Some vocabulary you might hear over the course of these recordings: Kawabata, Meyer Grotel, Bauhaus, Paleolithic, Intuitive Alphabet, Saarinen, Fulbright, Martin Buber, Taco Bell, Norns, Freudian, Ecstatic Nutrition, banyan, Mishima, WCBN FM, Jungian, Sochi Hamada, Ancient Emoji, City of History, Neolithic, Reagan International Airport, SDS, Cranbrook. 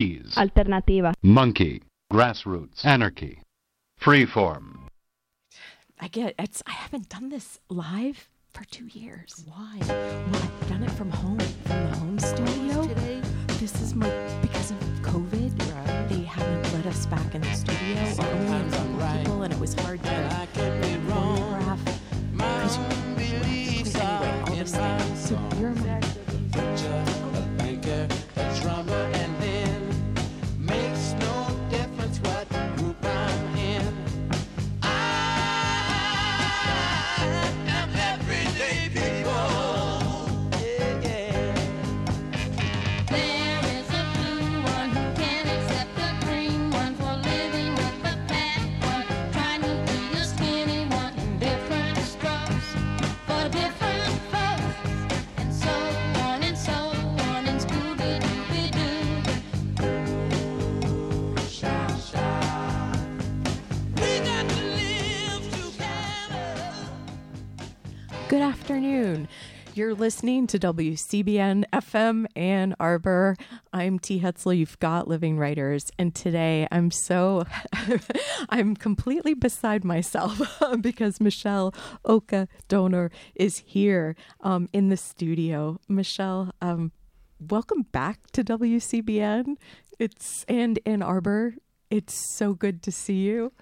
Alternativa. Monkey. Grassroots. Anarchy. Freeform. I haven't done this live for 2 years. Why? Well, I've done it from home, from the home studio. Today. This is because of COVID, right. They haven't let us back in the studio. Sometimes only in right. people, and it was hard to photograph. Anyway, all this thing. So you're my picture, a banker, a drummer. Good afternoon. You're listening to WCBN FM Ann Arbor. I'm T Hetzel. You've got Living Writers. And today I'm I'm completely beside myself because Michelle Oka Doner is here in the studio. Michelle, welcome back to WCBN. And Ann Arbor. It's so good to see you.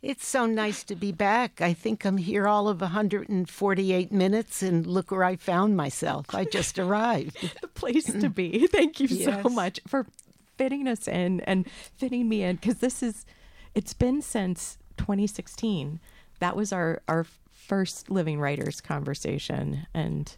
It's so nice to be back. I think I'm here all of 148 minutes, and look where I found myself. I just arrived. The place to be. Thank you so much for fitting us in and fitting me in, because it's been since 2016. That was our first Living Writers conversation, and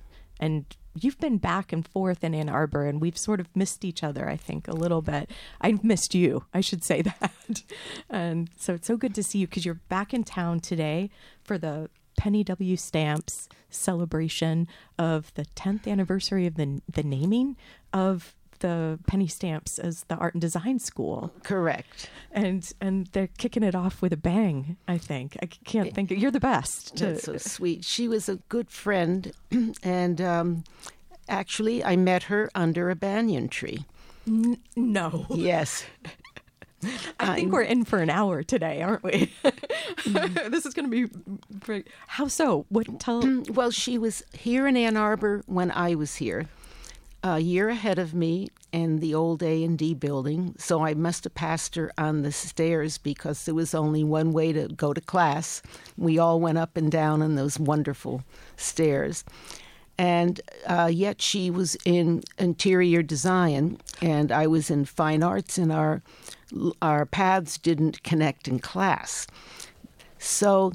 you've been back and forth in Ann Arbor, and we've sort of missed each other, I think, a little bit. I've missed you, I should say that. And so it's so good to see you, because you're back in town today for the Penny W. Stamps celebration of the 10th anniversary of the naming of the Penny Stamps as the Art and Design School. Correct. And they're kicking it off with a bang, I think. I can't think. You're the best. That's so sweet. She was a good friend, and actually I met her under a banyan tree. No. Yes. I think we're in for an hour today, aren't we? This is going to be great. How so? Well, she was here in Ann Arbor when I was here. A year ahead of me in the old A&D building, so I must have passed her on the stairs because there was only one way to go to class. We all went up and down on those wonderful stairs. And yet she was in interior design, and I was in fine arts, and our paths didn't connect in class. So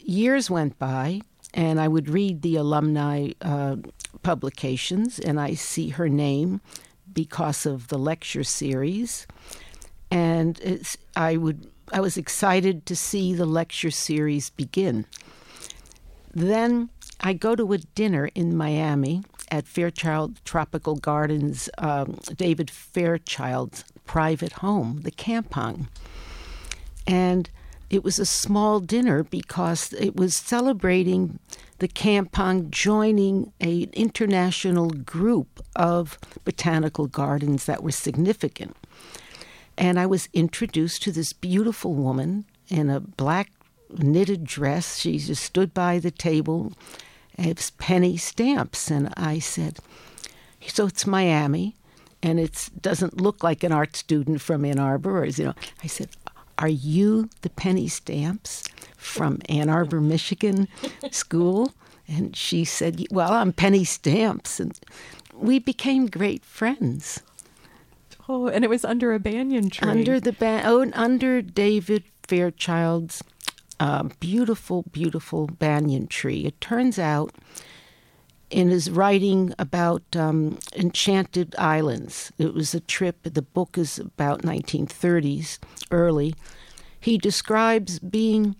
years went by, and I would read the alumni publications, and I see her name because of the lecture series, and I was excited to see the lecture series begin. Then I go to a dinner in Miami at Fairchild Tropical Gardens, David Fairchild's private home, the Kampong, and it was a small dinner because it was celebrating the Kampong joining an international group of botanical gardens that were significant. And I was introduced to this beautiful woman in a black knitted dress. She just stood by the table. It was Penny Stamps. And I said, so it's Miami, and it doesn't look like an art student from Ann Arbor. Or, I said, are you the Penny Stamps from Ann Arbor, Michigan school? And she said, well, I'm Penny Stamps. And we became great friends. Oh, and it was under a banyan tree. Under David Fairchild's beautiful, beautiful banyan tree. It turns out in his writing about enchanted islands. It was a trip. The book is about 1930s, early. He describes being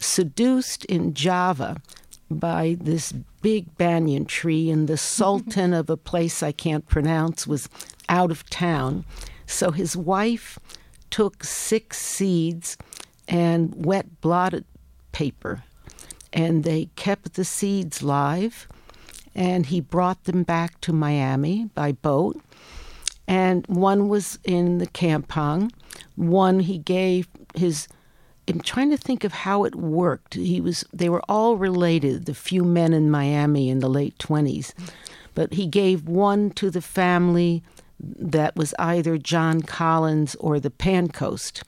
seduced in Java by this big banyan tree, and the sultan of a place I can't pronounce was out of town. So his wife took 6 seeds and wet blotted paper, and they kept the seeds live. And he brought them back to Miami by boat, And one was in the Kampong. One he gave his... I'm trying to think of how it worked. They were all related, the few men in Miami in the late 20s. But he gave one to the family that was either John Collins or the Pancoast.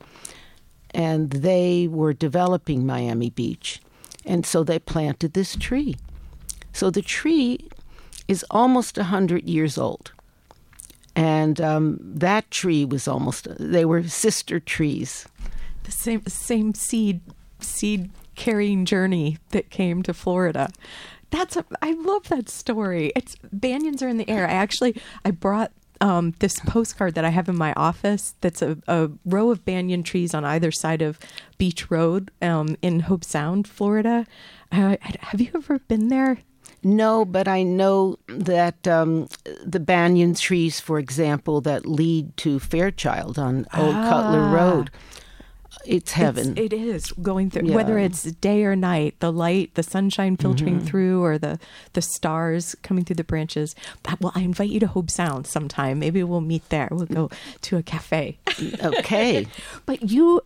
And they were developing Miami Beach. And so they planted this tree. So the tree is almost 100 years old. And that tree was almost, they were sister trees. The same seed-carrying journey that came to Florida. I love that story. It's banyans are in the air. I brought this postcard that I have in my office that's a row of banyan trees on either side of Beach Road in Hope Sound, Florida. Have you ever been there? No, but I know that the banyan trees, for example, that lead to Fairchild on Old Cutler Road, it's heaven. It is going through, yeah. Whether it's day or night, the light, the sunshine filtering through, or the stars coming through the branches. Well, I invite you to Hope Sound sometime. Maybe we'll meet there. We'll go to a cafe. Okay. But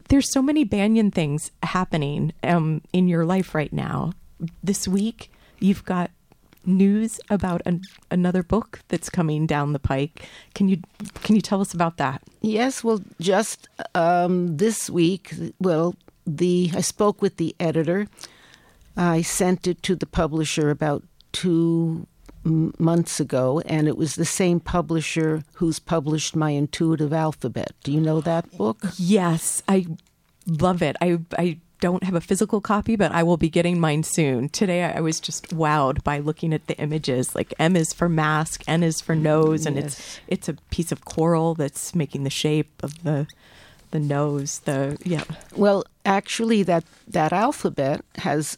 there's so many banyan things happening in your life right now. This week, you've got news about another book that's coming down the pike. Can you tell us about that? Yes, well, just this week, I spoke with the editor. I sent it to the publisher about 2 months ago, and it was the same publisher who's published my Intuitive Alphabet. Do you know that book? Yes, I love it. I don't have a physical copy, but I will be getting mine soon. Today, I was just wowed by looking at the images. Like M is for mask, N is for nose, and it's a piece of coral that's making the shape of the nose. Well, actually, that alphabet has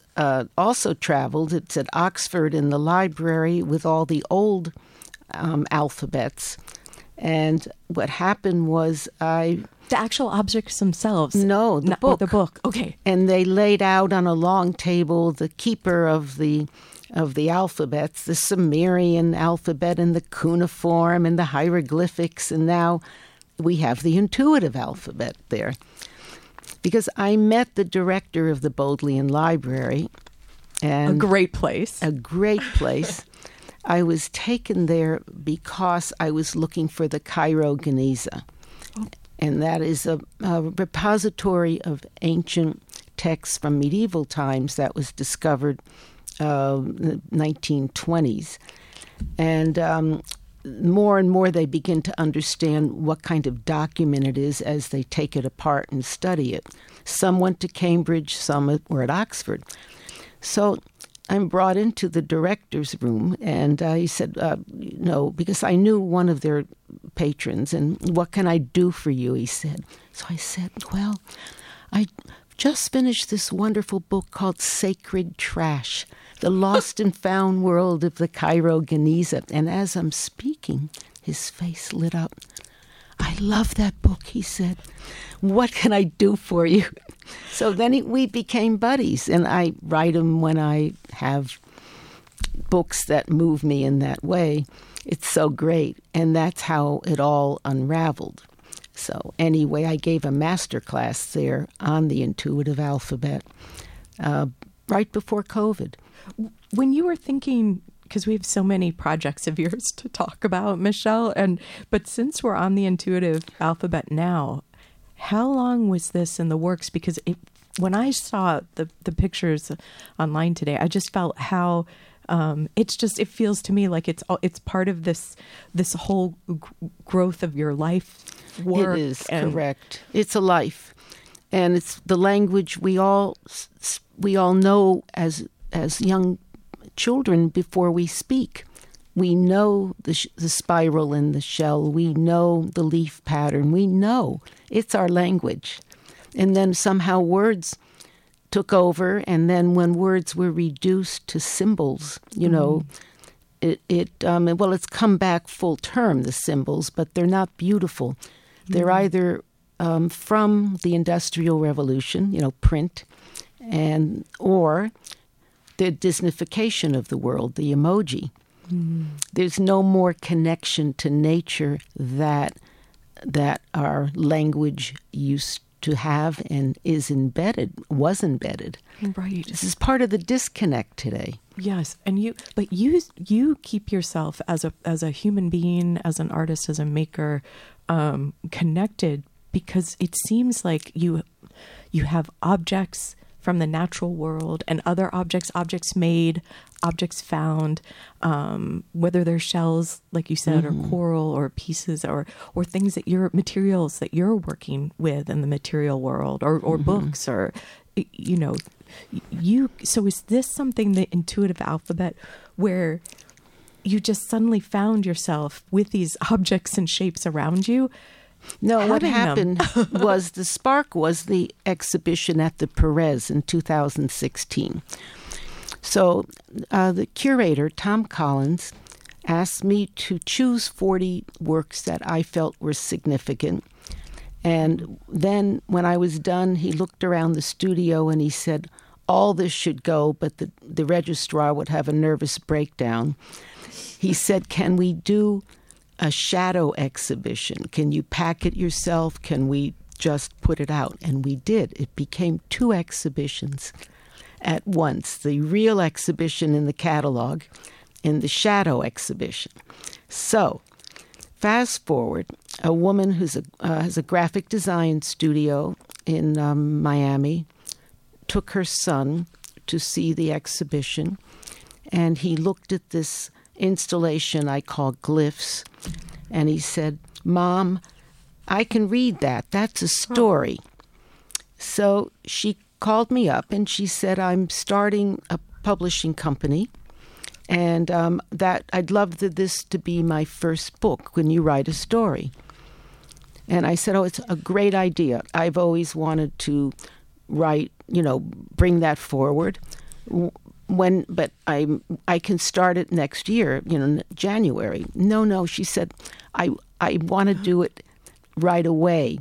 also traveled. It's at Oxford in the library with all the old alphabets. And what happened was the actual objects themselves? No, the book. The book, okay. And they laid out on a long table the keeper of the alphabets, the Sumerian alphabet and the cuneiform and the hieroglyphics, and now we have the Intuitive Alphabet there. Because I met the director of the Bodleian Library. And a great place. I was taken there because I was looking for the Cairo Geniza. And that is a repository of ancient texts from medieval times that was discovered in the 1920s. And more and more they begin to understand what kind of document it is as they take it apart and study it. Some went to Cambridge, some were at Oxford. So I'm brought into the director's room, and he said, no, because I knew one of their patrons, and what can I do for you, he said. So I said, well, I just finished this wonderful book called Sacred Trash, The Lost and Found World of the Cairo Geniza. And as I'm speaking, his face lit up. I love that book, he said. What can I do for you? So then we became buddies, and I write him when I have books that move me in that way. It's so great, and that's how it all unraveled. So anyway, I gave a master class there on the Intuitive Alphabet right before COVID. When you were thinking... because we have so many projects of yours to talk about, Michelle. But since we're on the Intuitive Alphabet now, how long was this in the works? Because when I saw the pictures online today, I just felt how it feels to me like it's part of this whole growth of your life work. It is, correct. It's a life. And it's the language we all know as young children before we speak. We know the spiral in the shell. We know the leaf pattern. We know it's our language. And then somehow words took over. And then when words were reduced to symbols, it's come back full term, the symbols, but they're not beautiful. Mm-hmm. They're either from the Industrial Revolution, print, or the Disneyfication of the world, the emoji. There's no more connection to nature that our language used to have and was embedded. Right. This is part of the disconnect today. Yes, and you keep yourself as a human being, as an artist, as a maker, connected, because it seems like you have objects from the natural world and other objects made, objects found, whether they're shells, like you said, or coral or pieces or things that materials that you're working with in the material world or books or, so is this something, the Intuitive Alphabet, where you just suddenly found yourself with these objects and shapes around you? No, what happened was the spark was the exhibition at the Perez in 2016. So the curator, Tom Collins, asked me to choose 40 works that I felt were significant. And then when I was done, he looked around the studio and he said, all this should go, but the registrar would have a nervous breakdown. He said, can we do a shadow exhibition? Can you pack it yourself? Can we just put it out? And we did. It became two exhibitions at once, the real exhibition in the catalog and the shadow exhibition. So fast forward, a woman who has a graphic design studio in Miami took her son to see the exhibition, and he looked at this installation I call Glyphs, and he said, Mom, I can read that. That's a story. So she called me up and she said, I'm starting a publishing company, and that I'd love this to be my first book, when you write a story. And I said, oh, it's a great idea. I've always wanted to write, bring that forward. But I can start it next year, January. No, she said, I want to do it right away.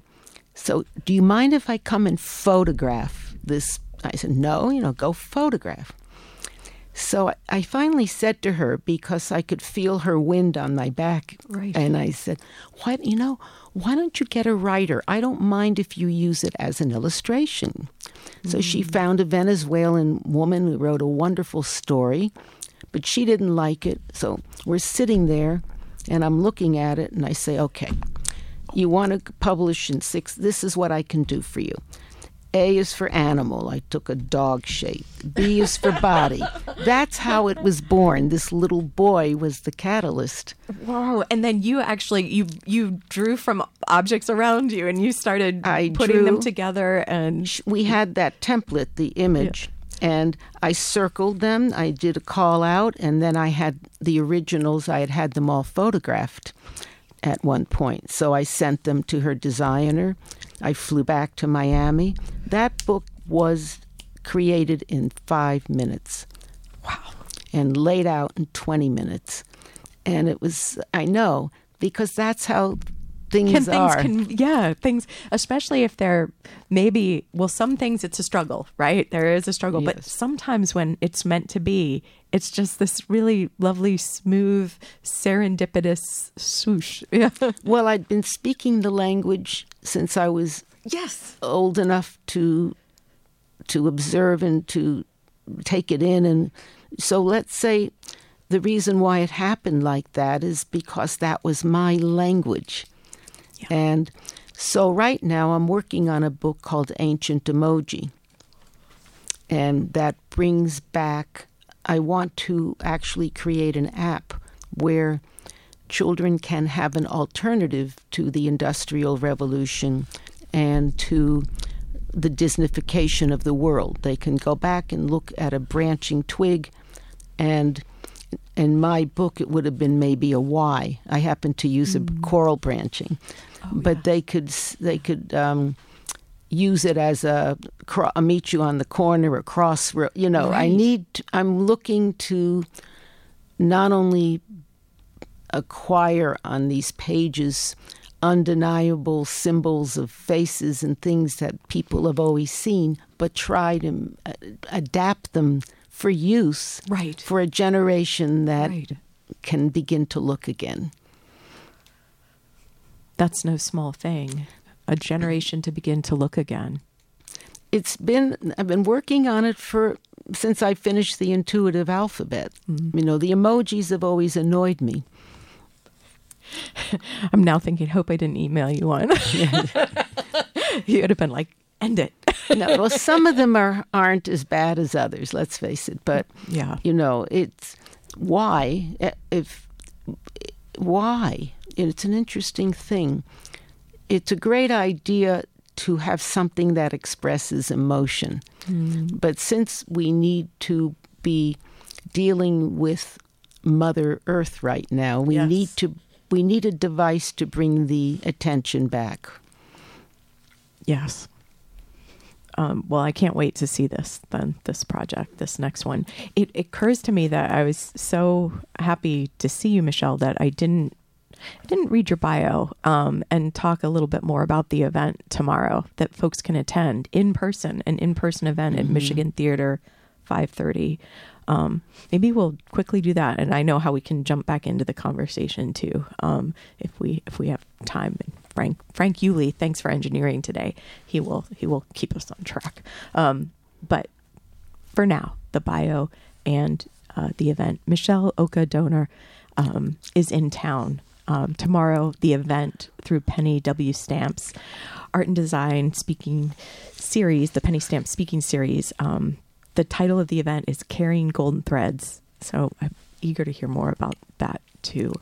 So do you mind if I come and photograph this? I said, no, go photograph. So I finally said to her, because I could feel her wind on my back, right. And I said, why don't you get a writer? I don't mind if you use it as an illustration. Mm-hmm. So she found a Venezuelan woman who wrote a wonderful story, but she didn't like it. So we're sitting there, and I'm looking at it, and I say, okay, you want to publish in 6, this is what I can do for you. A is for animal. I took a dog shape. B is for body. That's how it was born. This little boy was the catalyst. Wow! And then you actually you drew from objects around you, and you started putting them together. And we had that template, the image, and I circled them. I did a call out, and then I had the originals. I had them all photographed at one point. So I sent them to her designer. I flew back to Miami. That book was created in 5 minutes. Wow. And laid out in 20 minutes. And it was, I know, because that's how things are. Things, especially if they're some things it's a struggle, right? There is a struggle. Yes. But sometimes when it's meant to be, it's just this really lovely, smooth, serendipitous swoosh. Well, I'd been speaking the language since I was old enough to observe and to take it in. And so let's say the reason why it happened like that is because that was my language. Yeah. And so right now I'm working on a book called Ancient Emoji. And that brings back, I want to actually create an app where children can have an alternative to the Industrial Revolution and to the Disneyfication of the world. They can go back and look at a branching twig, and in my book it would have been maybe a Y. I happen to use a coral branching, but they could use it as a meet you on the corner, a crossroad. Right. I'm looking to not only acquire on these pages undeniable symbols of faces and things that people have always seen, but try to adapt them for use for a generation that can begin to look again. That's no small thing, a generation to begin to look again. I've been working on it since I finished the Intuitive Alphabet. Mm-hmm. You know, the emojis have always annoyed me. I'm now thinking, hope I didn't email you one. You would have been like, end it. No, well, some of them aren't as bad as others, let's face it. But, yeah. You know, why? It's an interesting thing. It's a great idea to have something that expresses emotion. Mm. But since we need to be dealing with Mother Earth right now, we need a device to bring the attention back. Yes. Well, I can't wait to see this project, this next one. It occurs to me that I was so happy to see you, Michelle, that I didn't read your bio and talk a little bit more about the event tomorrow that folks can attend in person event at Michigan Theater, 5:30. Maybe we'll quickly do that. And I know how we can jump back into the conversation too. If we have time. And Frank Yulee, thanks for engineering today. He will keep us on track. But for now, the bio and the event, Michelle Oka Doner is in town. Tomorrow, the event through Penny W. Stamps Art and Design Speaking Series, the Penny Stamps Speaking Series. The title of the event is Carrying Golden Threads. So I'm eager to hear more about that too.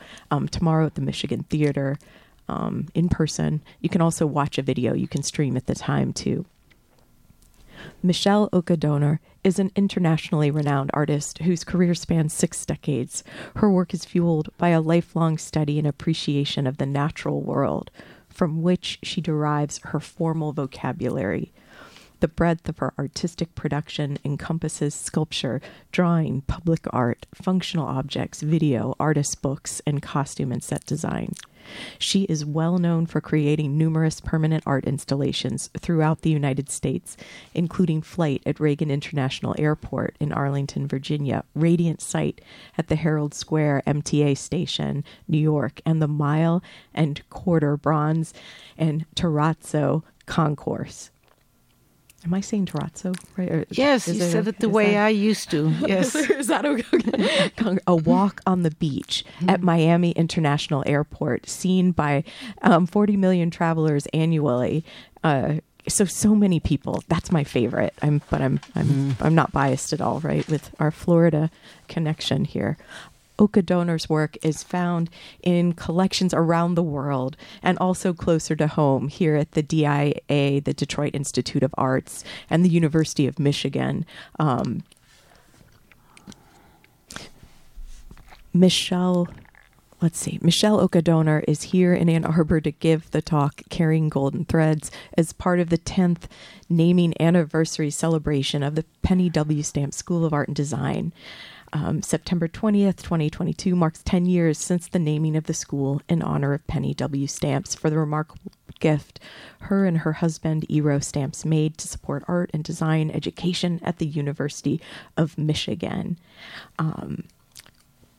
Tomorrow at the Michigan Theater in person. You can also watch a video. You can stream at the time too. Michelle Oka Doner is an internationally renowned artist whose career spans 6 decades. Her work is fueled by a lifelong study and appreciation of the natural world, from which she derives her formal vocabulary. The breadth of her artistic production encompasses sculpture, drawing, public art, functional objects, video, artist books, and costume and set design. She is well known for creating numerous permanent art installations throughout the United States, including Flight at Reagan International Airport in Arlington, Virginia, Radiant Sight at the Herald Square MTA Station, New York, and the Mile and Quarter Bronze and Terrazzo Concourse. Am I saying terrazzo? Right? Or yes, you said it the way I used to. Yes. Is that okay? A walk on the beach at Miami International Airport, seen by 40 million travelers annually. So many people. That's my favorite. I'm not biased at all, right? With our Florida connection here. Oka Doner's work is found in collections around the world and also closer to home here at the DIA, the Detroit Institute of Arts, and the University of Michigan. Michelle Oka Doner is here in Ann Arbor to give the talk Carrying Golden Threads as part of the 10th naming anniversary celebration of the Penny W. Stamps School of Art and Design. September 20th, 2022 marks 10 years since the naming of the school in honor of Penny W. Stamps for the remarkable gift her and her husband, Eero Stamps, made to support art and design education at the University of Michigan.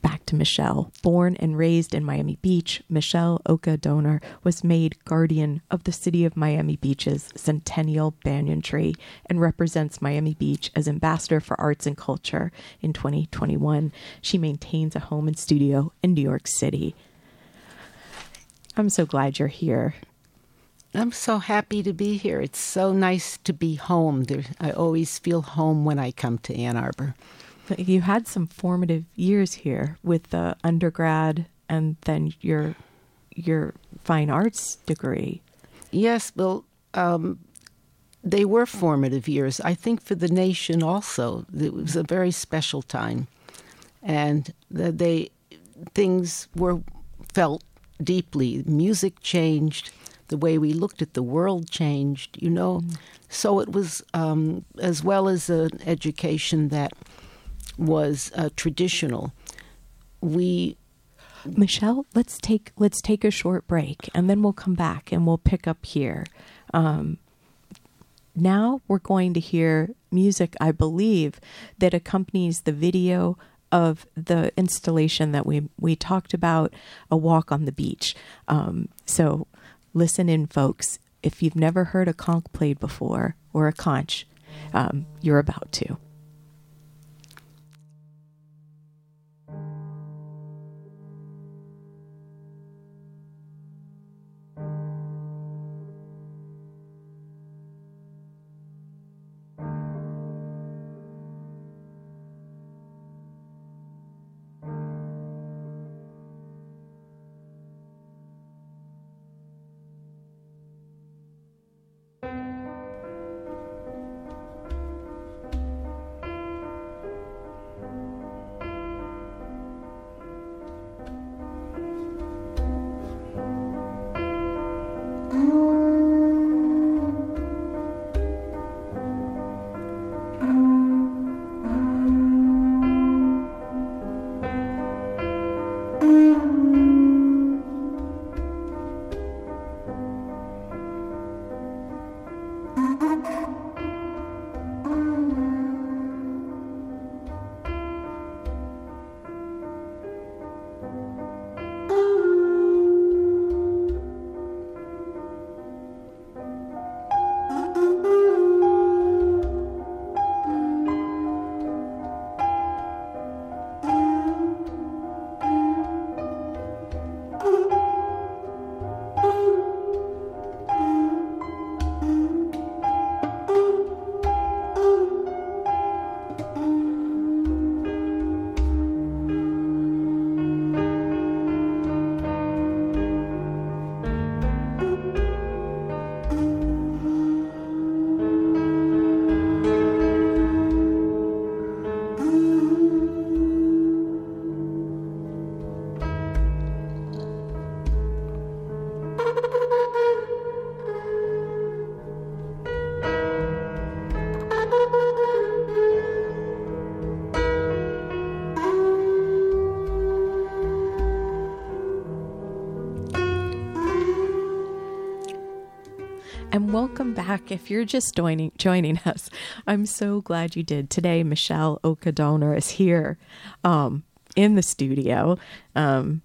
Back to Michelle. Born and raised in Miami Beach, Michelle Oka Doner was made guardian of the city of Miami Beach's centennial banyan tree and represents Miami Beach as ambassador for arts and culture in 2021. She maintains a home and studio in New York City. I'm so glad you're here. I'm so happy to be here. It's so nice to be home. I always feel home when I come to Ann Arbor. You had some formative years here with the undergrad and then your fine arts degree. Yes, well, they were formative years. I think for the nation also, it was a very special time, and things were felt deeply. Music changed. The way we looked at the world changed. You know, so it was as well as an education that was traditional. Michelle, let's take a short break, and then we'll come back and we'll pick up here. Now we're going to hear music, I believe, that accompanies the video of the installation that we talked about, A Walk on the Beach. So listen in, folks. If you've never heard a conch played before, or a conch, you're about to. And welcome back. If you're just joining us, I'm so glad you did. Today, Michelle Oka Doner is here in the studio. I'm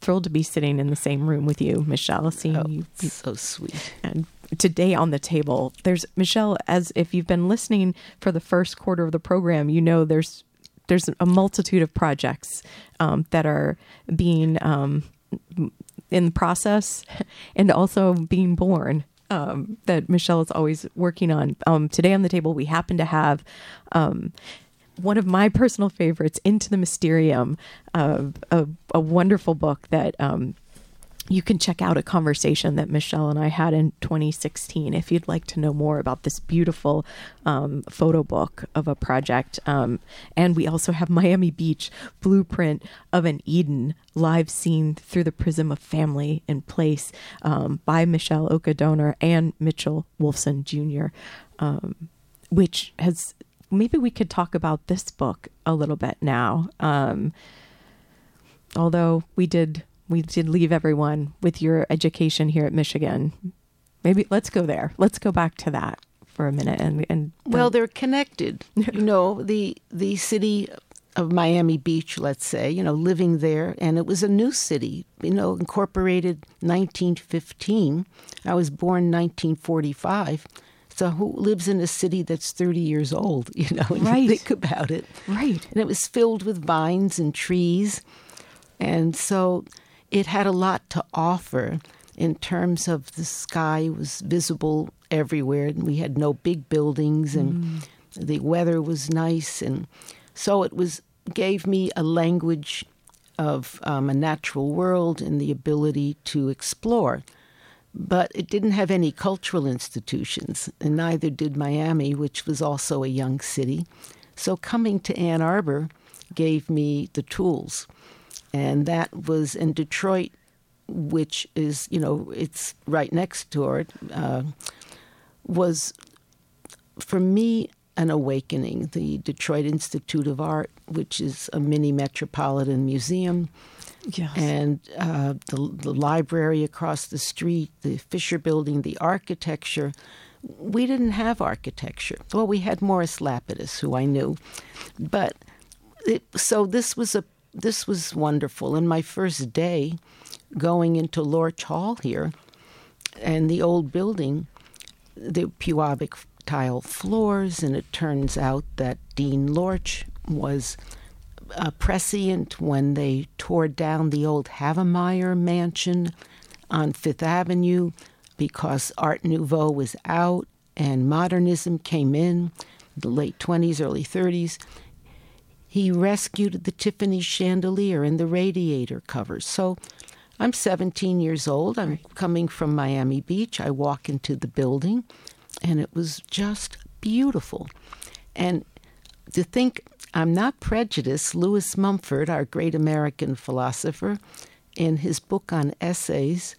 thrilled to be sitting in the same room with you, Michelle. Seeing you. So sweet. And today on the table, there's Michelle. As if you've been listening for the first quarter of the program, you know there's a multitude of projects that are being in the process and also being born. That Michelle is always working on. Today on the table, we happen to have one of my personal favorites, Into the Mysterium, a wonderful book that you can check out, a conversation that Michelle and I had in 2016 if you'd like to know more about this beautiful photo book of a project. And we also have Miami Beach, Blueprint of an Eden, live seen through the prism of family and place by Michelle Oka Doner and Mitchell Wolfson Jr., which has, maybe we could talk about this book a little bit now. Although we did leave everyone with your education here at Michigan. Maybe let's go there. Let's go back to that for a minute. And well, they're connected. You know, the city of Miami Beach, let's say, you know, living there. And it was a new city, you know, incorporated 1915. I was born 1945. So who lives in a city that's 30 years old, you know, when you think about it. Right. And it was filled with vines and trees. And so it had a lot to offer in terms of the sky was visible everywhere, and we had no big buildings, and the weather was nice, and so it was gave me a language of a natural world and the ability to explore. But it didn't have any cultural institutions, and neither did Miami, which was also a young city. So coming to Ann Arbor gave me the tools. And that was in Detroit, which is, you know, it's right next door, was, for me, an awakening. The Detroit Institute of Art, which is a mini metropolitan museum, yes. And the library across the street, the Fisher Building, the architecture. We didn't have architecture. Well, we had Morris Lapidus, who I knew, but So this was wonderful. And my first day going into Lorch Hall here, and the old building, the Puabic tile floors, and it turns out that Dean Lorch was prescient when they tore down the old Havemeyer mansion on Fifth Avenue because Art Nouveau was out and modernism came in the late 20s, early 30s. He rescued the Tiffany chandelier and the radiator covers. So I'm 17 years old. I'm coming from Miami Beach. I walk into the building, and it was just beautiful. And to think, I'm not prejudiced, Lewis Mumford, our great American philosopher, in his book on essays,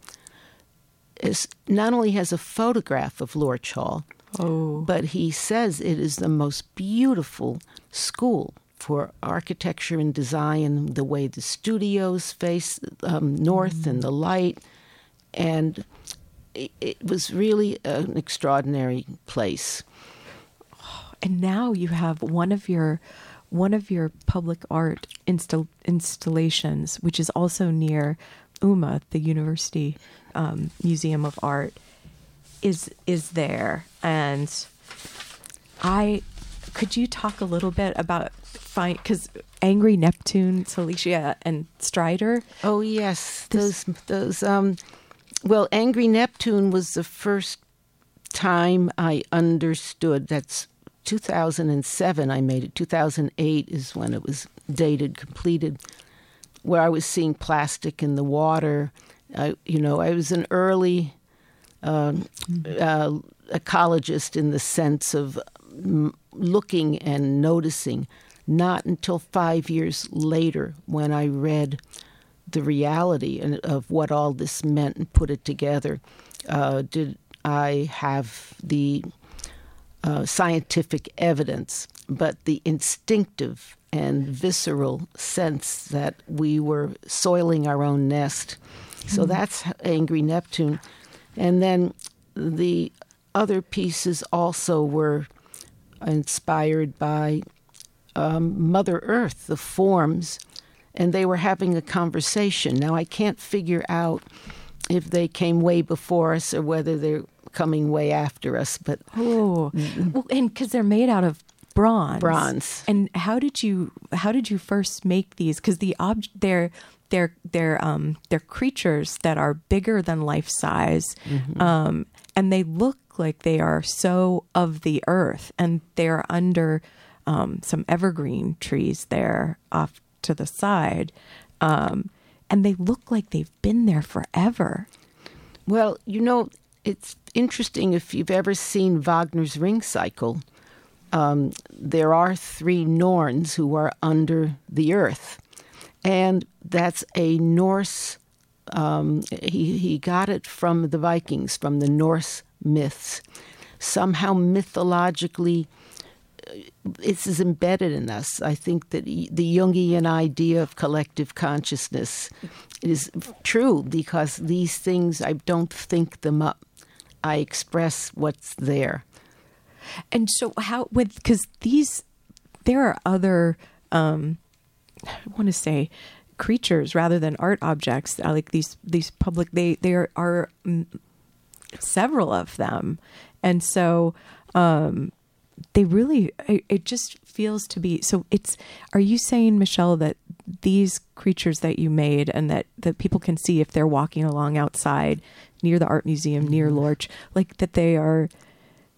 is not only has a photograph of Lorch Hall, but he says it is the most beautiful school for architecture and design, the way the studios face north and the light. And it was really an extraordinary place. And now you have one of your public art installations, which is also near UMA, the University Museum of Art, is there. And could you talk a little bit about, because Angry Neptune, Cilicia, and Strider? Oh, yes. Well, Angry Neptune was the first time I understood. That's 2007 I made it. 2008 is when it was dated, completed, where I was seeing plastic in the water. I was an early ecologist in the sense of looking and noticing. Not until 5 years later when I read the reality of what all this meant and put it together did I have the scientific evidence, but the instinctive and visceral sense that we were soiling our own nest. So that's Angry Neptune. And then the other pieces also were inspired by Mother Earth, the forms, and they were having a conversation. Now, I can't figure out if they came way before us or whether they're coming way after us. But and because they're made out of bronze. And how did you first make these? Because they're creatures that are bigger than life size, and they look like they are so of the earth, and they're under some evergreen trees there off to the side. And they look like they've been there forever. Well, it's interesting if you've ever seen Wagner's Ring Cycle. There are three Norns who are under the earth. And that's a Norse, he got it from the Vikings, from the Norse myths. Somehow mythologically, this is embedded in us. I think that the Jungian idea of collective consciousness is true because these things, I don't think them up. I express what's there. And so there are other, I want to say creatures rather than art objects, like these public, there are several of them. And so, they really, it just feels to be, so it's, are you saying, Michelle, that these creatures that you made and that people can see if they're walking along outside near the art museum, near Lorch, like that they are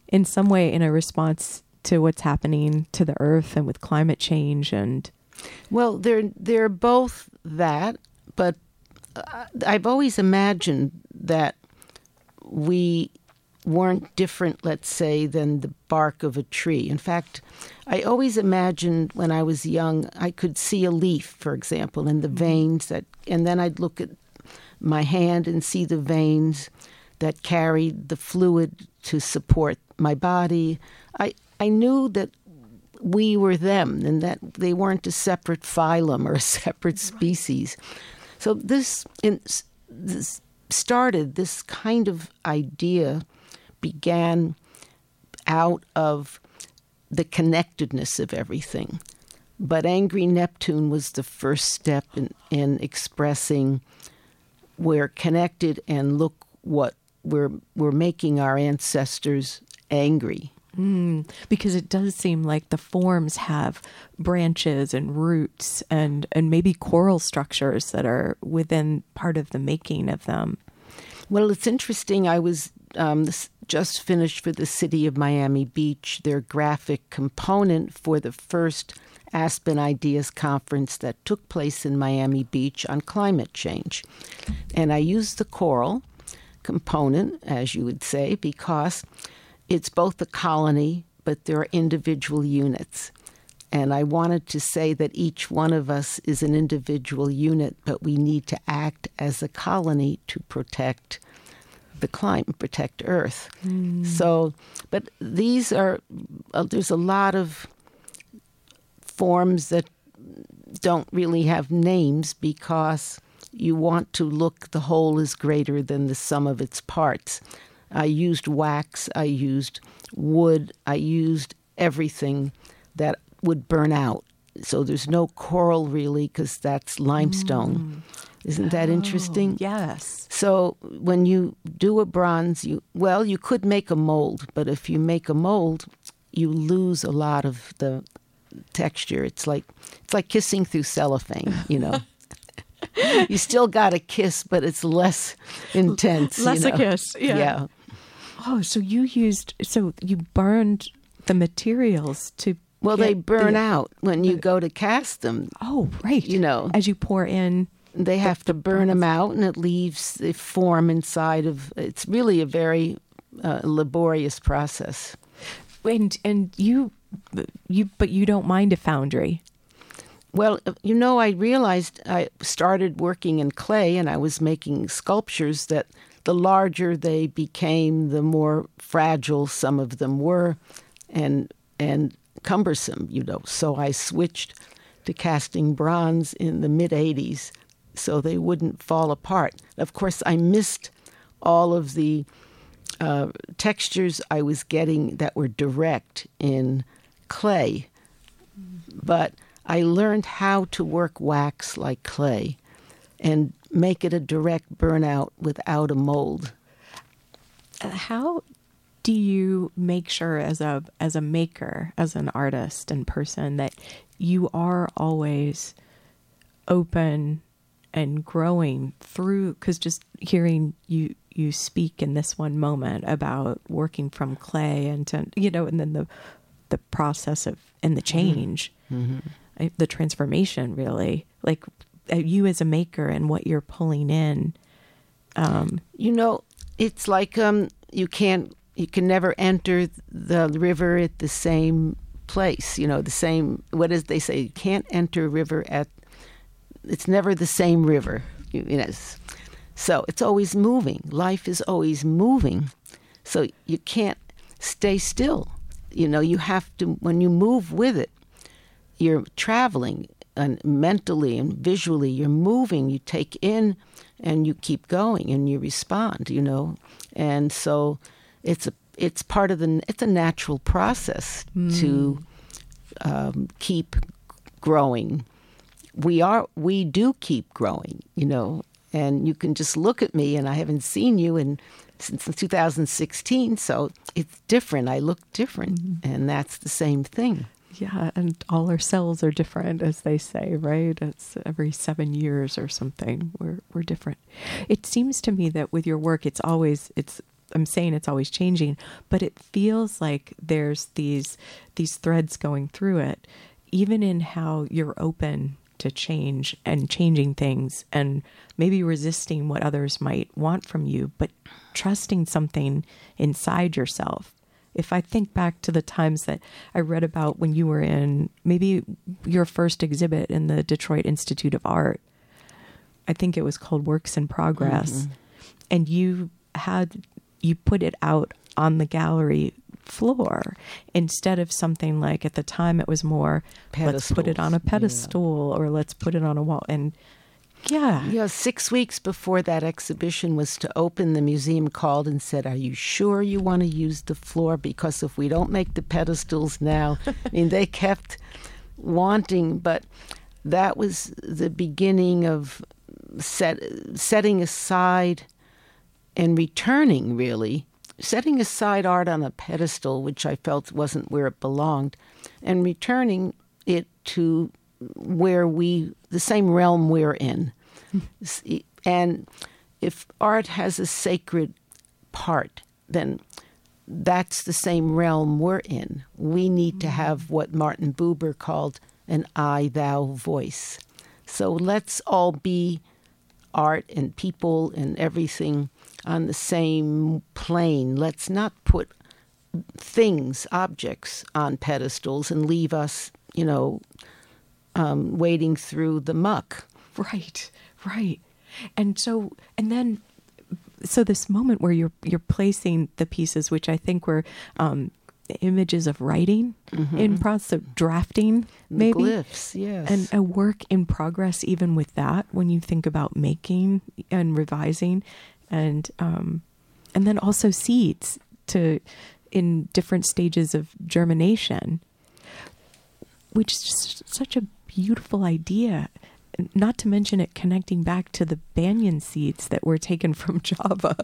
in some way in a response to what's happening to the earth and with climate change and... Well, they're both that, but I've always imagined that we weren't different, let's say, than the bark of a tree. In fact, I always imagined when I was young, I could see a leaf, for example, and the veins that, and then I'd look at my hand and see the veins that carried the fluid to support my body. I knew that we were them and that they weren't a separate phylum or a separate species. So this started, this kind of idea began out of the connectedness of everything. But Angry Neptune was the first step in expressing we're connected, and look what we're making our ancestors angry. Because it does seem like the forms have branches and roots and maybe coral structures that are within part of the making of them. Well, it's interesting. I was just finished for the city of Miami Beach, their graphic component for the first Aspen Ideas conference that took place in Miami Beach on climate change. And I used the coral component, as you would say, because it's both a colony, but there are individual units. And I wanted to say that each one of us is an individual unit, but we need to act as a colony to protect the climate, protect Earth. So, but these are, there's a lot of forms that don't really have names because you want to look, the whole is greater than the sum of its parts. I used wax, I used wood, I used everything that would burn out. So there's no coral really because that's limestone. Isn't that interesting? Yes. So when you do a bronze, you could make a mold, but if you make a mold, you lose a lot of the texture. It's like kissing through cellophane, you know. You still got a kiss, but it's less intense. Less a kiss, yeah. Oh, so you burned the materials to... Well, they burn out when you go to cast them. Oh, right. You know. As you pour in... They have to burn them out, and it leaves the form inside of... It's really a very laborious process. And you... But you don't mind a foundry. Well, you know, I realized I started working in clay, and I was making sculptures that... The larger they became, the more fragile some of them were and cumbersome, you know. So I switched to casting bronze in the mid-'80s so they wouldn't fall apart. Of course, I missed all of the textures I was getting that were direct in clay. But I learned how to work wax like clay and make it a direct burnout without a mold. How do you make sure as a maker, as an artist and person, that you are always open and growing through? Because just hearing you speak in this one moment about working from clay and then the process of and the change, the transformation, really, like. You as a maker and what you're pulling in. You know, it's like you can never enter the river at the same place. You know, the same. What does they say? You can't enter a river at. It's never the same river. You know, so it's always moving. Life is always moving, so you can't stay still. You know, you have to when you move with it. You're traveling. And mentally and visually, you're moving, you take in and you keep going and you respond, you know. And so it's part of it's a natural process to keep growing. We do keep growing, you know, and you can just look at me and I haven't seen you since 2016. So it's different. I look different and that's the same thing. Yeah, and all our cells are different, as they say, right? It's every 7 years or something. We're different. It seems to me that with your work, it's always changing, but it feels like there's these threads going through it, even in how you're open to change and changing things, and maybe resisting what others might want from you, but trusting something inside yourself. If I think back to the times that I read about when you were in maybe your first exhibit in the Detroit Institute of Art, I think it was called Works in Progress, and you put it out on the gallery floor instead of something like at the time it was more, let's put it on a pedestal or let's put it on a wall. And yeah, 6 weeks before that exhibition was to open, the museum called and said, "Are you sure you want to use the floor? Because if we don't make the pedestals now," I mean, they kept wanting, but that was the beginning of setting aside and returning, really, setting aside art on a pedestal, which I felt wasn't where it belonged, and returning it to where the same realm we're in. And if art has a sacred part, then that's the same realm we're in. We need to have what Martin Buber called an I-thou voice. So let's all be art and people and everything on the same plane. Let's not put things, objects, on pedestals and leave us, wading through the muck. Right. And then this moment where you're placing the pieces, which I think were images of writing, in process of drafting, maybe. Glyphs, yes. And a work in progress, even with that, when you think about making and revising, and then also seeds in different stages of germination, which is just such a beautiful idea. Not to mention it connecting back to the banyan seeds that were taken from Java.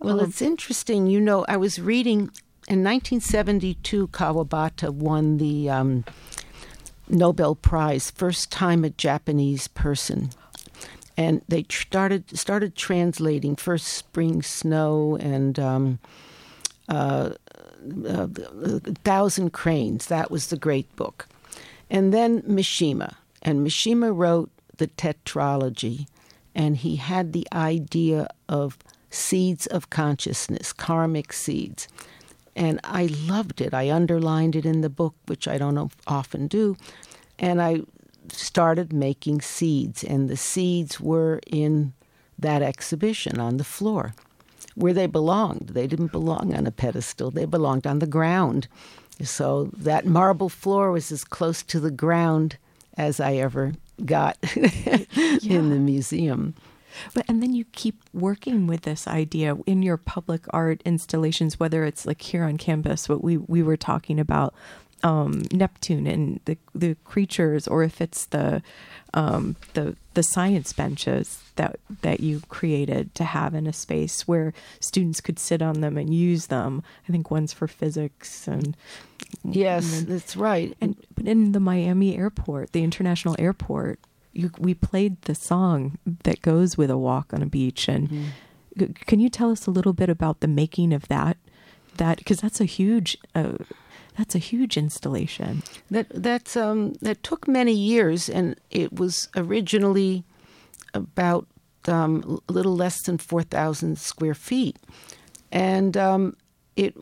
Well, it's interesting. I was reading in 1972, Kawabata won the Nobel Prize, first time a Japanese person. And they started translating first Spring Snow and 1,000 Cranes. That was the great book. And then Mishima. And Mishima wrote the tetralogy, and he had the idea of seeds of consciousness, karmic seeds. And I loved it. I underlined it in the book, which I don't often do. And I started making seeds, and the seeds were in that exhibition on the floor where they belonged. They didn't belong on a pedestal. They belonged on the ground. So that marble floor was as close to the ground as I ever got in the museum. And then you keep working with this idea in your public art installations, whether it's like here on campus, what we were talking about, Neptune and the creatures, or if it's the science benches that you created to have in a space where students could sit on them and use them. I think one's for physics and... Yes, and that's right. But in the Miami airport, the international airport, we played the song that goes with A Walk on a Beach. And can you tell us a little bit about the making of that? Because that's a huge installation. That took many years, and it was originally about a little less than 4,000 square feet, and it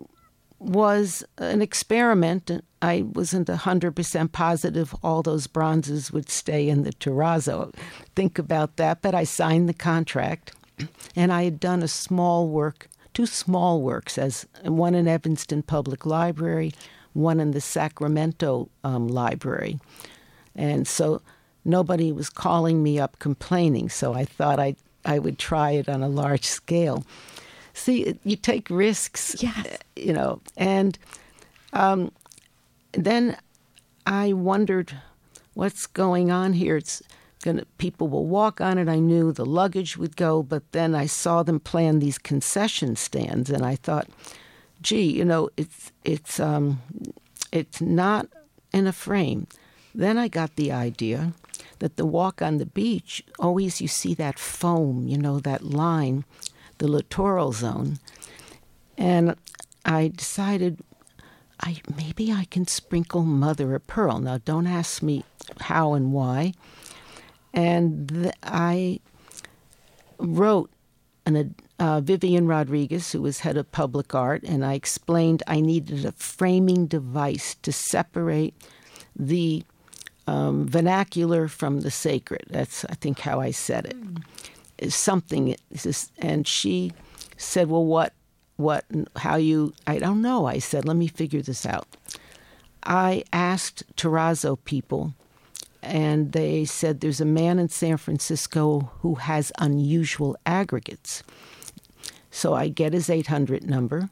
was an experiment. I wasn't 100% positive all those bronzes would stay in the terrazzo. Think about that. But I signed the contract, and I had done a small work, two small works, as one in Evanston Public Library, one in the Sacramento Library. And so nobody was calling me up complaining, so I thought I would try it on a large scale. See, you take risks, yes. And then I wondered what's going on here. People will walk on it. I knew the luggage would go, but then I saw them plan these concession stands, and I thought, gee, it's not in a frame. Then I got the idea that the walk on the beach, always you see that foam, that line, the littoral zone. And I decided maybe I can sprinkle mother of pearl. Now, don't ask me how and why. And I wrote Vivian Rodriguez, who was head of public art, and I explained I needed a framing device to separate the vernacular from the sacred. That's, I think, how I said it. And she said, well, what, how you, I don't know. I said, let me figure this out. I asked terrazzo people, and they said there's a man in San Francisco who has unusual aggregates. So I get his 800 number,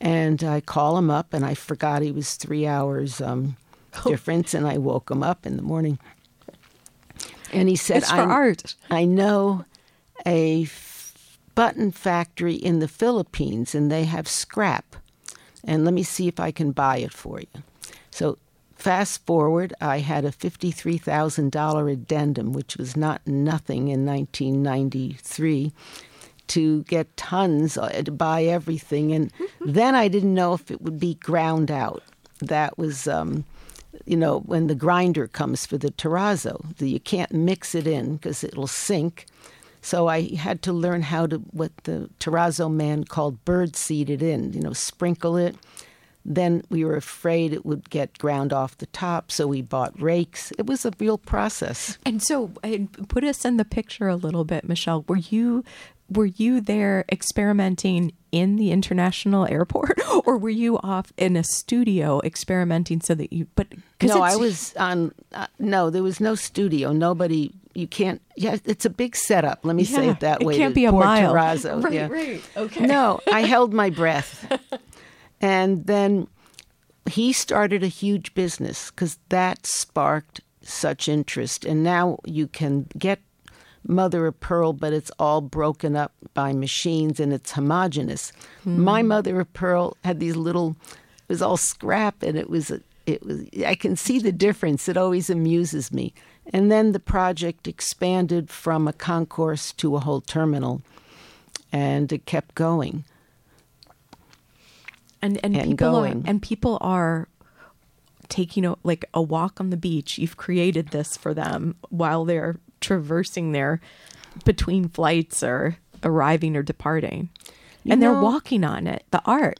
and I call him up, and I forgot he was 3 hours difference, and I woke him up in the morning. And he said, it's for art. I know a button factory in the Philippines, and they have scrap. And let me see if I can buy it for you. So fast forward, I had a $53,000 addendum, which was not nothing in 1993, to get tons, to buy everything. And then I didn't know if it would be ground out. That was, you know, when the grinder comes for the terrazzo. You can't mix it in because it'll sink. So I had to learn how to, what the terrazzo man called bird seed it in, you know, sprinkle it. Then we were afraid it would get ground off the top, so we bought rakes. It was a real process. And so put us in the picture a little bit, Michelle. Were you there experimenting in the international airport, or were you off in a studio experimenting so that you... But no, I was on... no, there was no studio. Nobody... You can't... Yeah, it's a big setup. Let me say it that way. It can't be a mile. Terrazzo. Right, right. Okay. No, I held my breath. And then he started a huge business because that sparked such interest. And now you can get mother of pearl, but it's all broken up by machines and it's homogenous. My mother of pearl had these little, it was all scrap, and it was I can see the difference. It always amuses me. And then the project expanded from a concourse to a whole terminal, and it kept going. And people are taking a walk on the beach. You've created this for them while they're traversing their between flights or arriving or departing, and they're walking on it. The art.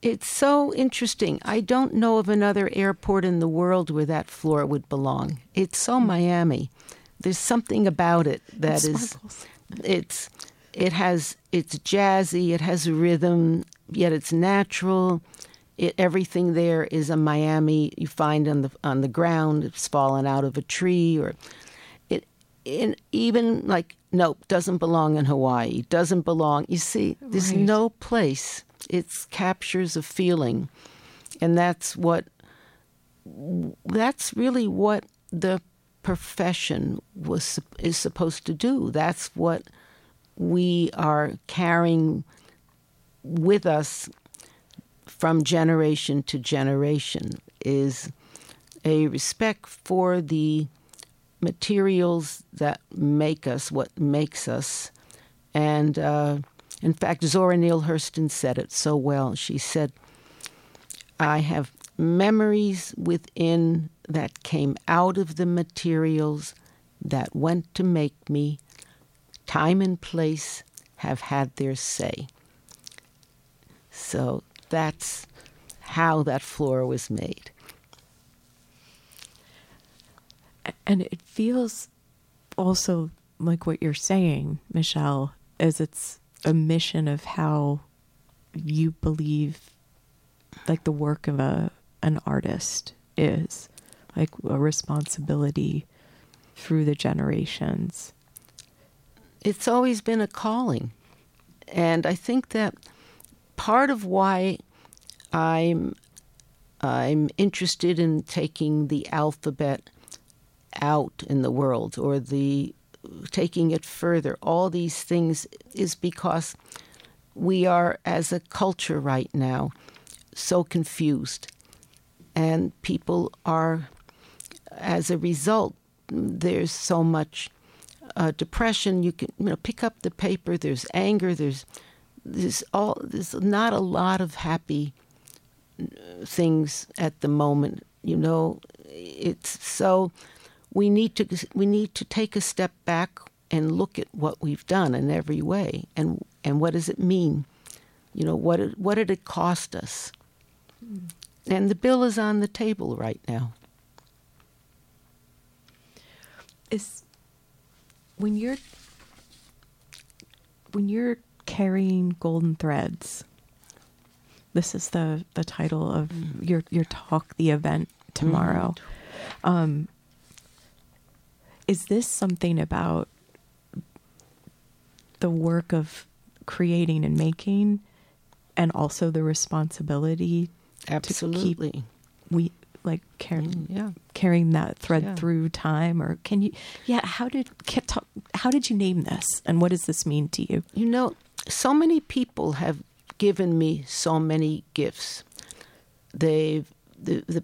It's so interesting. I don't know of another airport in the world where that floor would belong. It's so Miami. There's something about it that it's jazzy. It has rhythm. Yet it's natural. Everything there is a Miami you find on the ground. It's fallen out of a tree, or doesn't belong in Hawaii. Doesn't belong. You see, there's no place. It captures a feeling, and that's really what the profession is supposed to do. That's what we are carrying with us from generation to generation, is a respect for the materials that make us what makes us. And in fact, Zora Neale Hurston said it so well. She said, I have memories within that came out of the materials that went to make me. Time and place have had their say. So that's how that floor was made. And it feels also like what you're saying, Michelle, is it's a mission of how you believe the work of an artist is, a responsibility through the generations. It's always been a calling. And I think that part of why I'm interested in taking the alphabet out in the world, or the taking it further, all these things, is because we are, as a culture right now, so confused. And people are, as a result, there's so much depression. You can pick up the paper, there's anger, there's not a lot of happy things at the moment. It's so we need to take a step back and look at what we've done in every way, and what does it mean? What did it cost us? And the bill is on the table right now. When you're carrying golden threads. This is the title of your talk, the event tomorrow. Is this something about the work of creating and making, and also the responsibility Absolutely. To keep like carrying that thread through time? Or can you, how did you name this? And what does this mean to you? You know, so many people have given me so many gifts. The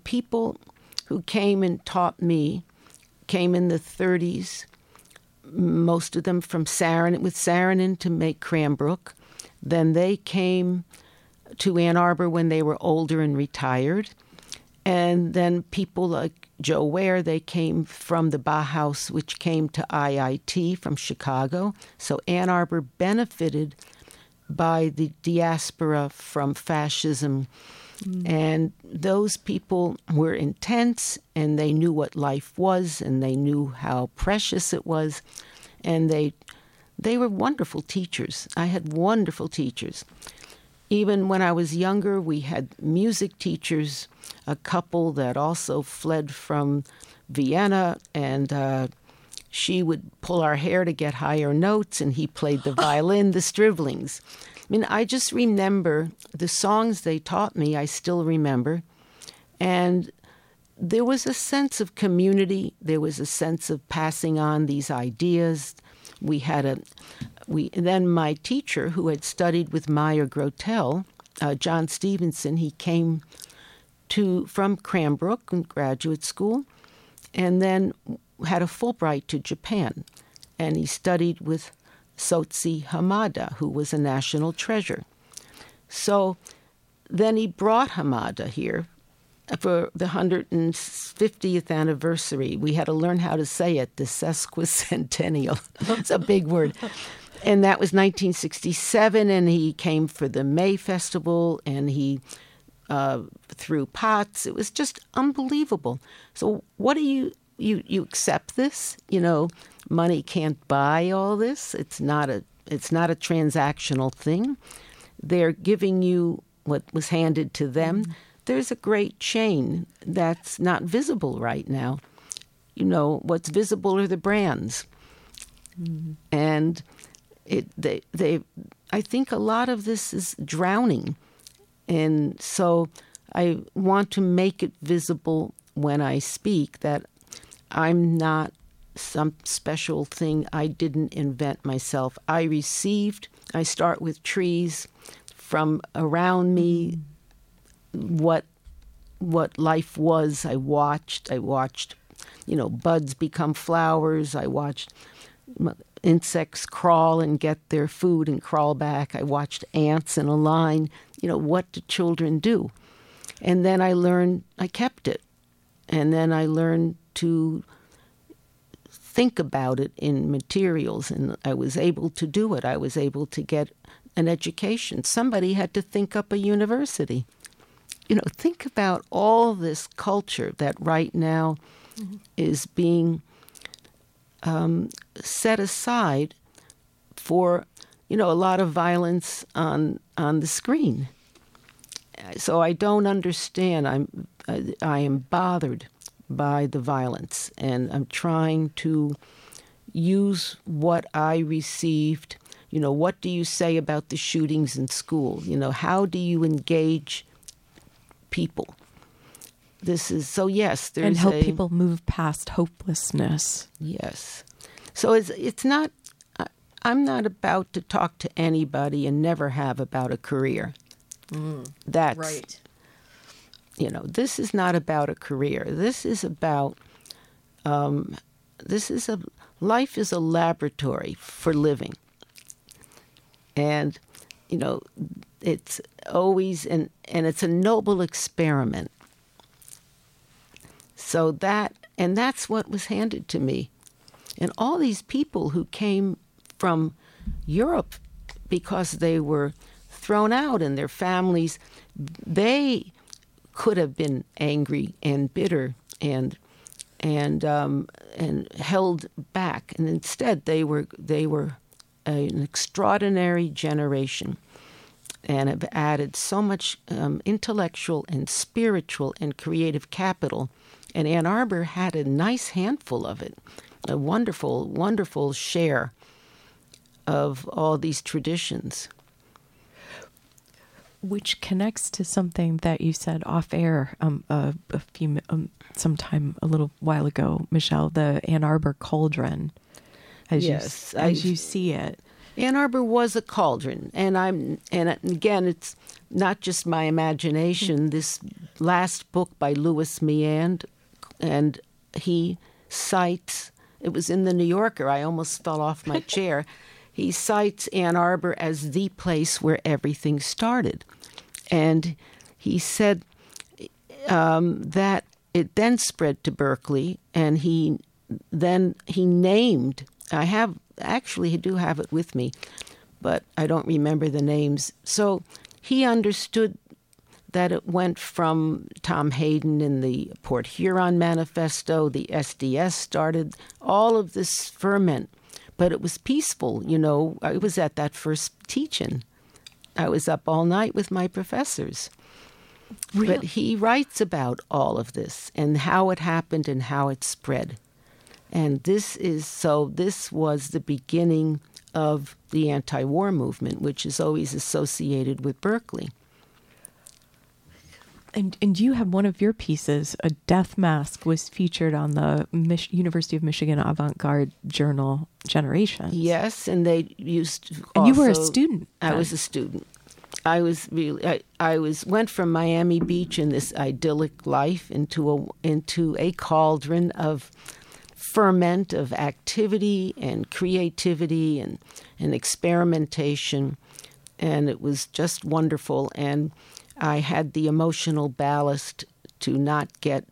people who came and taught me came in the 30s, most of them from Saarinen to make Cranbrook. Then they came to Ann Arbor when they were older and retired. And then people like Joe Ware, they came from the Bauhaus, which came to IIT from Chicago. So Ann Arbor benefited by the diaspora from fascism. Mm. And those people were intense, and they knew what life was, and they knew how precious it was. And they were wonderful teachers. I had wonderful teachers. Even when I was younger, we had music teachers, a couple that also fled from Vienna, and she would pull our hair to get higher notes, and he played the violin, the Striblings. I mean, I just remember the songs they taught me, I still remember. And there was a sense of community. There was a sense of passing on these ideas. We had then my teacher, who had studied with Meyer Grotel, John Stevenson, he came from Cranbrook in graduate school, and then had a Fulbright to Japan, and he studied with Sochi Hamada, who was a national treasure. So then he brought Hamada here for the 150th anniversary. We had to learn how to say it, the sesquicentennial. It's a big word. And that was 1967, and he came for the May Festival, and he threw pots. It was just unbelievable. So what do you accept this? You know, money can't buy all this. It's not a transactional thing. They're giving you what was handed to them. Mm-hmm. There's a great chain that's not visible right now. You know, what's visible are the brands. Mm-hmm. And I think a lot of this is drowning. And so I want to make it visible when I speak that I'm not some special thing. I didn't invent myself. I start with trees from around me. Mm-hmm. What life was. I watched, you know, buds become flowers. I watched insects crawl and get their food and crawl back. I watched ants in a line. You know, what do children do? And then I learned, I kept it. And then I learned to think about it in materials, and I was able to do it. I was able to get an education. Somebody had to think up a university. You know, think about all this culture that right now mm-hmm. is being set aside for, you know, a lot of violence on the screen. So I don't understand. I am bothered by the violence, and I'm trying to use what I received. You know, what do you say about the shootings in school? You know, how do you engage people? This is so yes, there's and help people move past hopelessness. Yes, so it's not. I'm not about to talk to anybody and never have about a career. That's right. You know, this is not about a career. This is about. Life is a laboratory for living, and you know. It's always, and it's a noble experiment. So that's what was handed to me. And all these people who came from Europe because they were thrown out and their families, they could have been angry and bitter and held back. And instead they were an extraordinary generation. And have added so much intellectual and spiritual and creative capital. And Ann Arbor had a nice handful of it, a wonderful, wonderful share of all these traditions. Which connects to something that you said off air sometime a little while ago, Michelle, the Ann Arbor cauldron. As you see it, Ann Arbor was a cauldron, and again, it's not just my imagination. This last book by Lewis Mumford, and he cites, it was in the New Yorker. I almost fell off my chair. He cites Ann Arbor as the place where everything started. And he said that it then spread to Berkeley, and he named, I do have it with me, but I don't remember the names. So he understood that it went from Tom Hayden in the Port Huron Manifesto, the SDS started, all of this ferment. But it was peaceful, you know. I was at that first teach-in. I was up all night with my professors. Really? But he writes about all of this and how it happened and how it spread. And this was the beginning of the anti-war movement, which is always associated with Berkeley. And you have one of your pieces, a death mask, was featured on the University of Michigan avant-garde journal Generations. Yes, and they used. And you were a student. I was a student. I went from Miami Beach in this idyllic life into a cauldron of ferment, of activity and creativity and experimentation, and it was just wonderful. And I had the emotional ballast to not get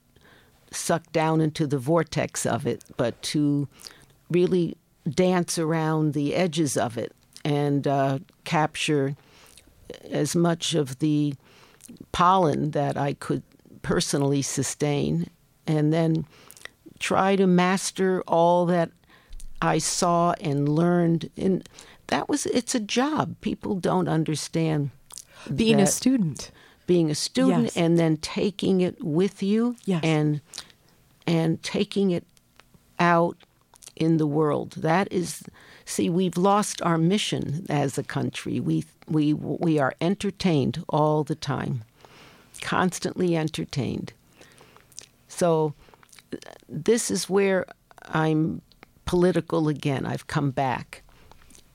sucked down into the vortex of it, but to really dance around the edges of it and capture as much of the pollen that I could personally sustain, and then try to master all that I saw and learned. And it's a job. People don't understand being a student, yes. And then taking it with you, yes. and taking it out in the world. That is, see, we've lost our mission as a country. We are entertained all the time, constantly entertained. So this is where I'm political again. I've come back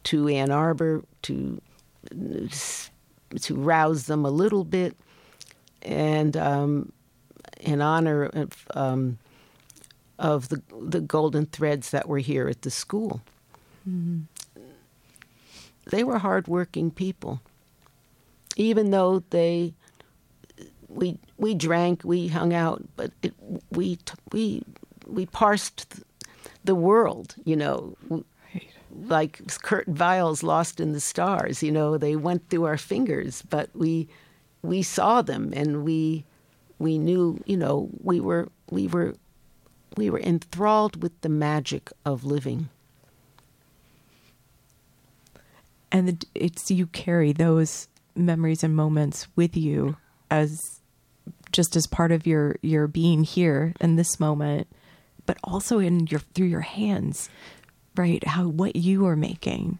to Ann Arbor to rouse them a little bit, and in honor of the golden threads that were here at the school. Mm-hmm. They were hardworking people, even though we drank, we hung out, but we parsed the world, you know. Like Kurt Weill's Lost in the Stars, you know, they went through our fingers, but we saw them, and we knew, you know, we were enthralled with the magic of living. And it's, you carry those memories and moments with you as just as part of your being here in this moment, but also through your hands. Right, what you are making.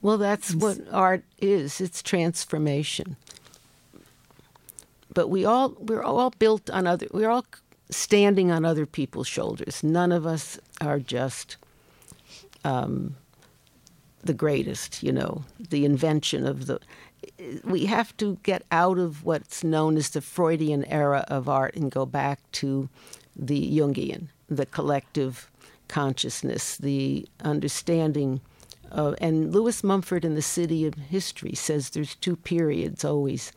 Well, that's what art is. It's transformation. But we're all built on we're all standing on other people's shoulders. None of us are just the greatest, you know, the invention of we have to get out of what's known as the Freudian era of art and go back to the Jungian, the collective consciousness, the understanding of, and Lewis Mumford in The City of History says there's two periods always.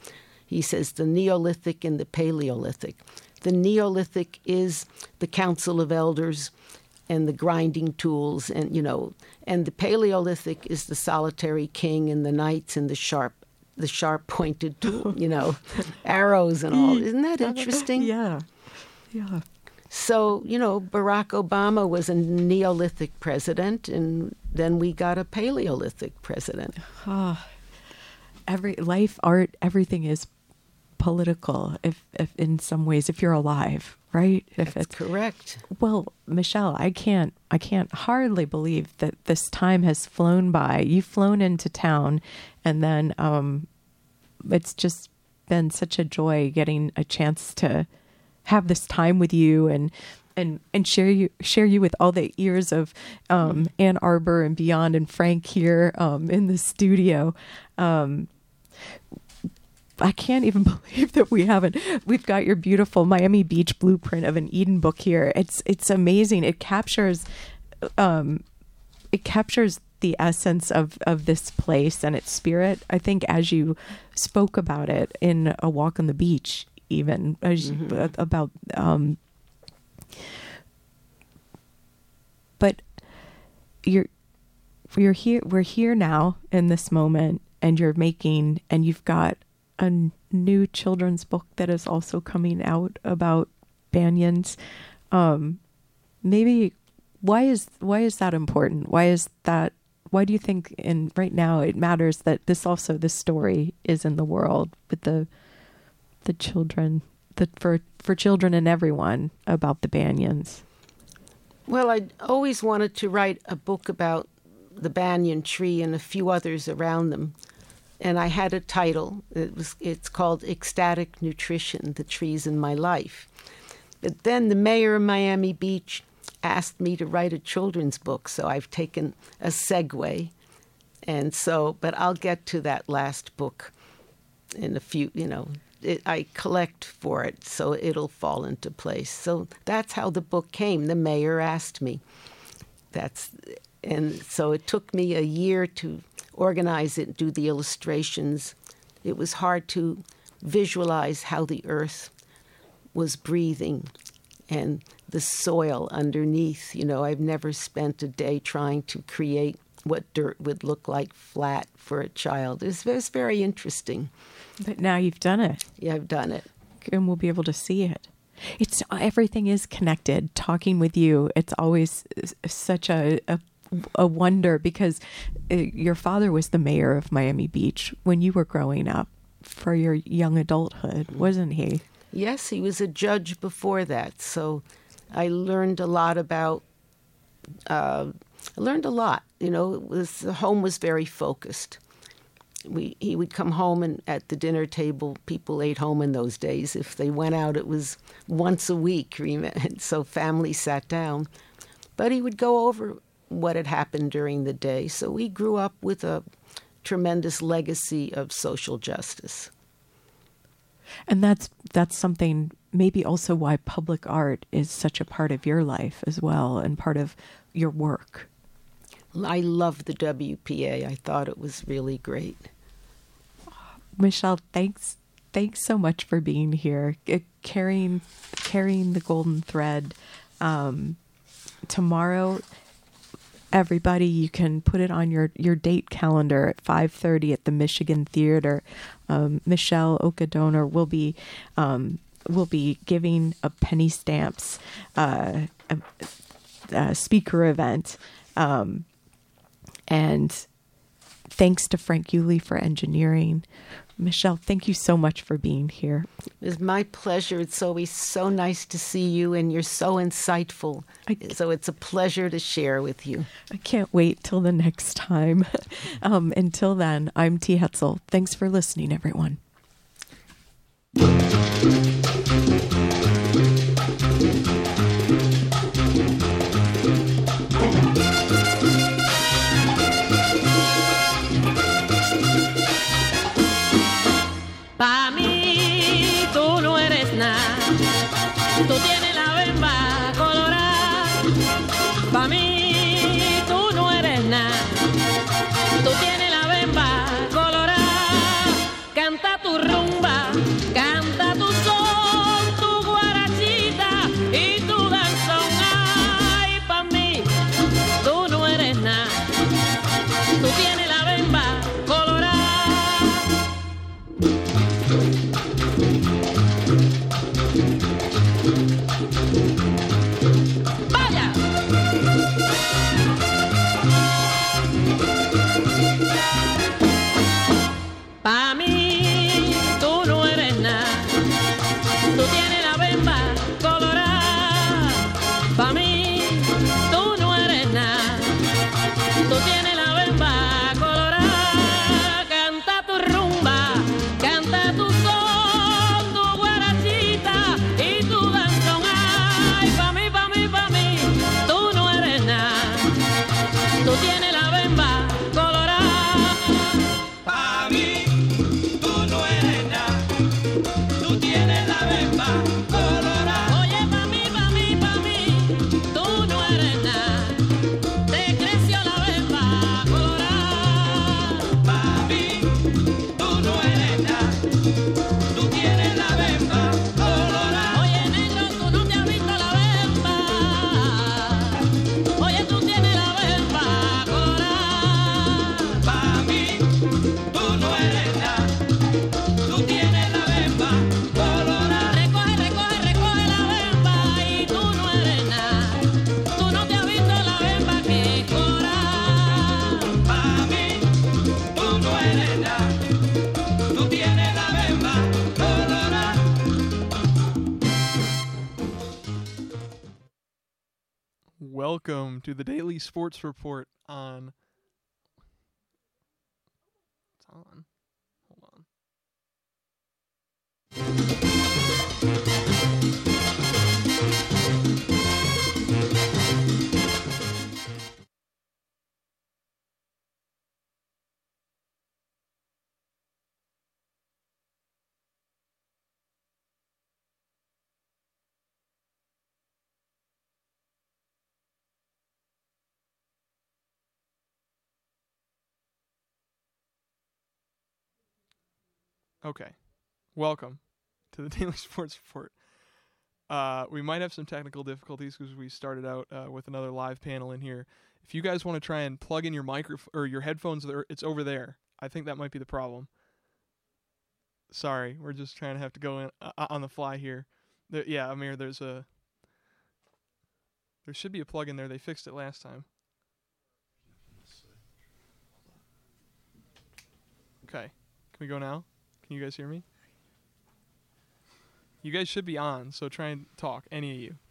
He says the Neolithic and the Paleolithic. The Neolithic is the Council of Elders and the grinding tools, and you know, and the Paleolithic is the solitary king and the knights and the sharp pointed tool, you know, arrows and all. Isn't that interesting? Yeah. Yeah. So, you know, Barack Obama was a Neolithic president, and then we got a Paleolithic president. Oh, life, art, everything is political, if in some ways, if you're alive, right? That's correct. Well, Michelle, I can't hardly believe that this time has flown by. You've flown into town, and then it's just been such a joy getting a chance to have this time with you and share you with all the ears of Ann Arbor and beyond, and Frank here in the studio. I can't even believe that we haven't. We've got your beautiful Miami Beach blueprint of an Eden book here. It's amazing. It captures the essence of this place and its spirit. I think as you spoke about it in A Walk on the Beach, even as about. But you're here. We're here now in this moment, and you've got a new children's book that is also coming out about Banyans. Maybe why is that important? Why do you think right now it matters that this story is in the world with the children, for children and everyone, about the Banyans? Well, I always wanted to write a book about the banyan tree and a few others around them. And I had a title. It's called Ecstatic Nutrition, The Trees in My Life. But then the mayor of Miami Beach asked me to write a children's book, so I've taken a segue. But I'll get to that last book in a few, I collect for it, so it'll fall into place. So that's how the book came. The mayor asked me. And so it took me a year to organize it, do the illustrations. It was hard to visualize how the earth was breathing and the soil underneath. I've never spent a day trying to create what dirt would look like flat for a child. It's very interesting. But now you've done it. Yeah, I've done it. And we'll be able to see it. Everything is connected. Talking with you, it's always such a wonder, because your father was the mayor of Miami Beach when you were growing up for your young adulthood, wasn't he? Yes, he was a judge before that. So I learned a lot about... I learned a lot. The home was very focused. He would come home, and at the dinner table, people ate home in those days. If they went out, it was once a week. And so family sat down. But he would go over what had happened during the day. So we grew up with a tremendous legacy of social justice. And that's something, maybe also why public art is such a part of your life as well, and part of your work. I love the WPA. I thought it was really great. Michelle, thanks so much for being here, carrying the golden thread. Tomorrow, everybody, you can put it on your date calendar at 5:30 at the Michigan Theater. Michelle Oka Doner will be giving a Penny Stamps speaker event. And thanks to Frank Yulee for engineering. Michelle, thank you so much for being here. It's my pleasure. It's always so nice to see you, and you're so insightful. So it's a pleasure to share with you. I can't wait till the next time. Until then, I'm T Hetzel. Thanks for listening, everyone. Pa' mí tú no eres nada, tú tienes la verba colorada. Pa' mí tú no eres nada, tú tienes la verba colorada. Canta tu rumba, canta tu son, tu guarachita y tu danzón. Ay, pa' mí tú no eres nada, tú tienes la verba colorada. Vaya. Welcome to the Daily Sports Report on... It's on. Hold on. Okay, welcome to the Daily Sports Report. We might have some technical difficulties because we started out with another live panel in here. If you guys want to try and plug in your or your headphones, it's over there. I think that might be the problem. Sorry, we're just trying to have to go in on the fly here. Yeah, Amir, there should be a plug in there. They fixed it last time. Okay, can we go now? Can you guys hear me? You guys should be on, so try and talk, any of you.